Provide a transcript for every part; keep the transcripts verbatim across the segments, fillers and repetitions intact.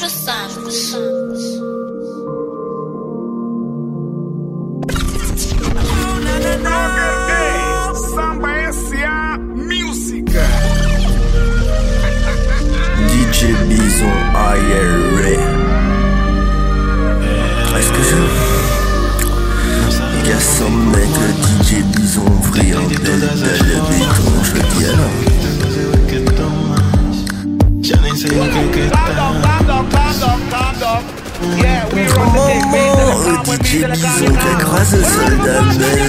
D J Bizon, ah yeah. Est-ce que je... Il y a cent mètres, D J Bizon, vrai en belle, belle béton, je dis alors. Comment D J Bizon qui a croisé le soldat belle?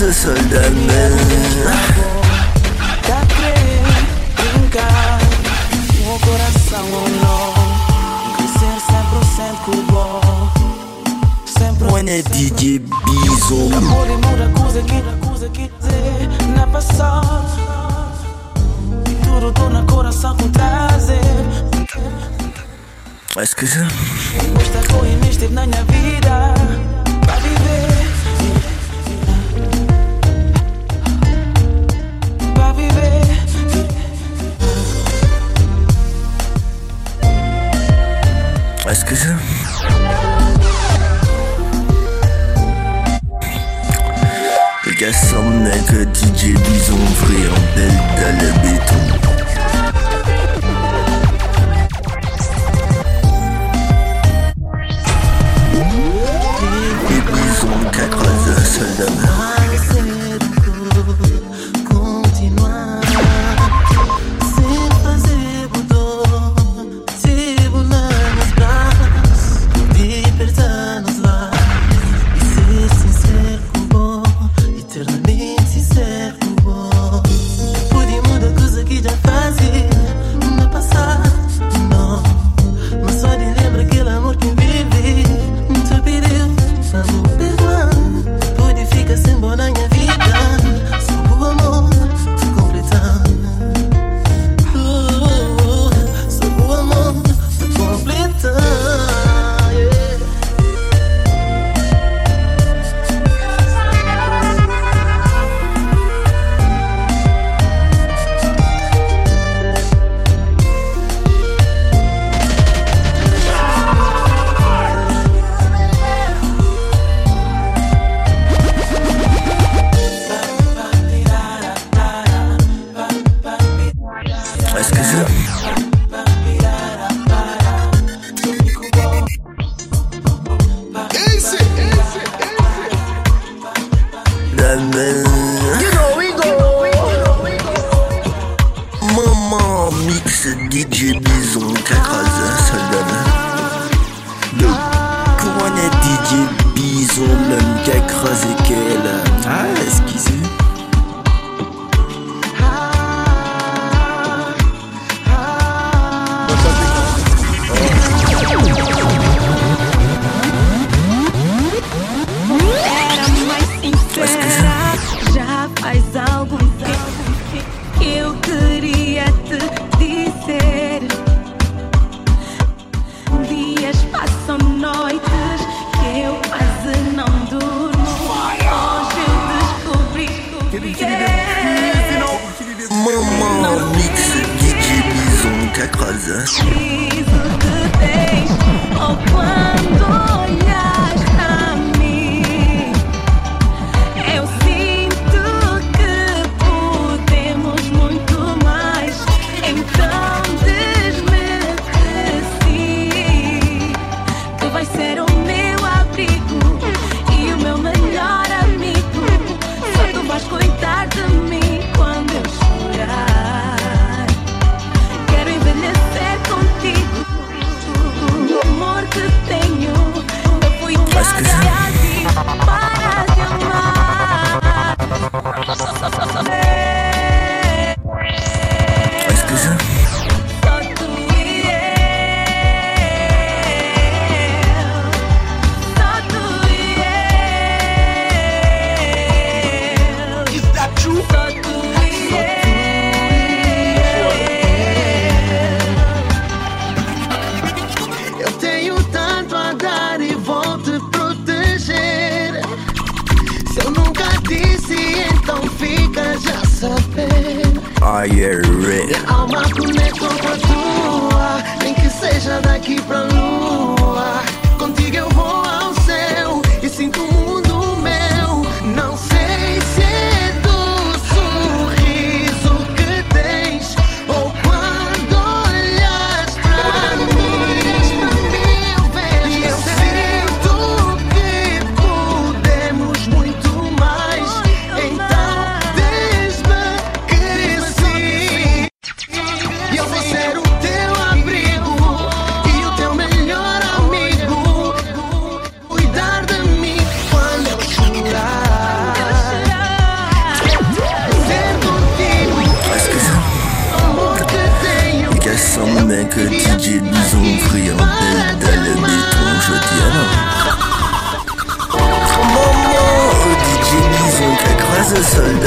ce soldat man. When a D J Bizon, l'amore muda cosa che la cosa che te ne passa, tutto torna coração com trazer. Mas que já mostra coi neste na minha vida, pra viver, pra viver. Mas que já y'a son mec D J Bizon vrai en belle dans le béton. Et Bizon quatre heures seul demain. D J Bizon, quatre heures seul demain. Le coin est D J Bizon, même quatre heures et qu'elle. Ah, excusez. Are you ready? Minha alma conectou com a tua, nem que seja daqui pra lua. Contigo eu vou ao céu e sinto um mundo meu. Não sei se é do sorriso que tens ou quando olhas pra mim, pra mim eu vejo. E eu sinto que podemos muito mais. Então eu vou ser o teu abrigo e o teu melhor amigo. c'est seul d'amour.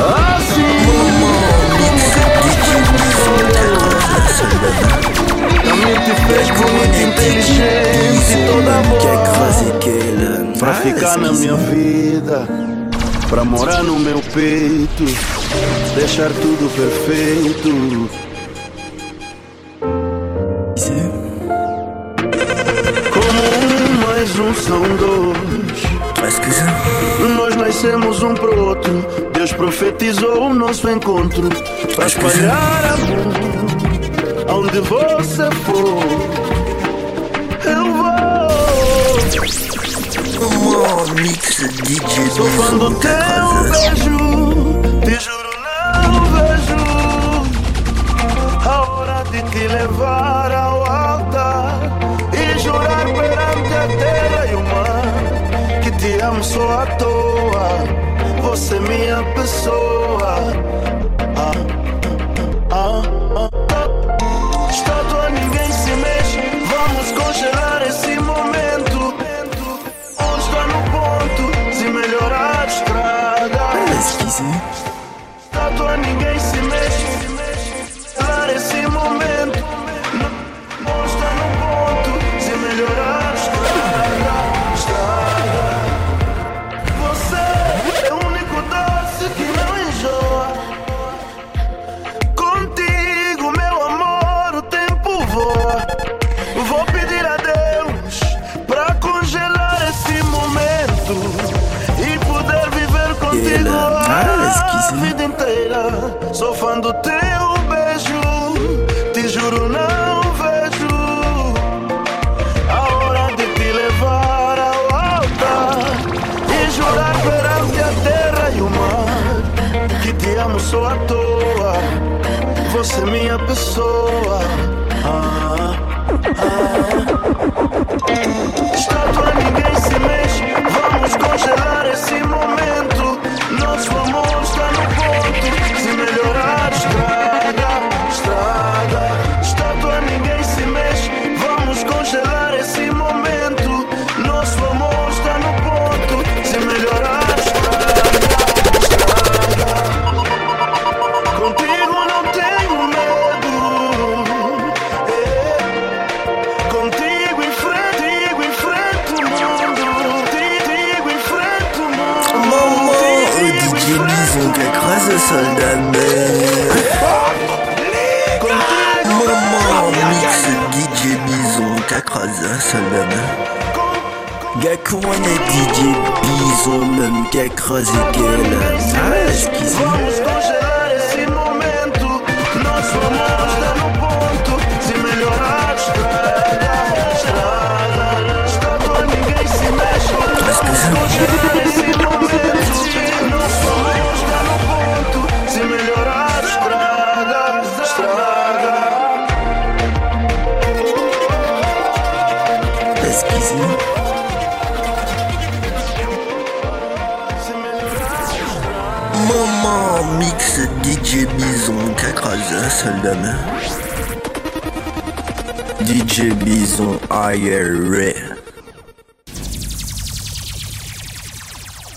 Ah si pra ficar na minha vida, pra morar no meu peito, deixar tudo perfeito. Como um mais um são dois, nós nascemos um pro outro. Deus profetizou o nosso encontro pra espalhar amor. Onde você for, eu vou. Oh, mix D J. Só quando te vejo, te juro não vejo a hora de te levar ao altar e jurar perante a terra e o mar que te amo só à toa. Você é minha pessoa. Ah, ah, ah, ah. Estátua, ninguém se mexe. Vamos congelar esse momento. Onde está no ponto de melhorar a estrada? Estátua, ninguém se mexe. Congelar esse momento. Onde está no ponto de melhorar a estrada? Estrada. Você é o único doce que não enjoa. Vou pedir a Deus pra congelar esse momento e poder viver contigo a vida inteira. Sou fã do teu beijo, te juro não vejo a hora de te levar ao altar e jurar perante a terra e o mar que te amo só à toa. Você é minha pessoa. Ah, ah. Estátua, ninguém se mexe. Vamos congelar esse momento. Nosso amor está no ponto de melhorar a estrada, estrada. Estátua, ninguém se mexe. Vamos congelar esse momento. Nosso amor está no ponto de melhorar a estrada, estrada. Contigo não tenho medo. Soldat mère. Maman mix D J Bizon t'accroise soldat mère. Gakouane D J Bizon même t'accroise et qu'elle a esquissé. Maman mix D J Bizon t'accroise soldat mère. D J Bizon aïe.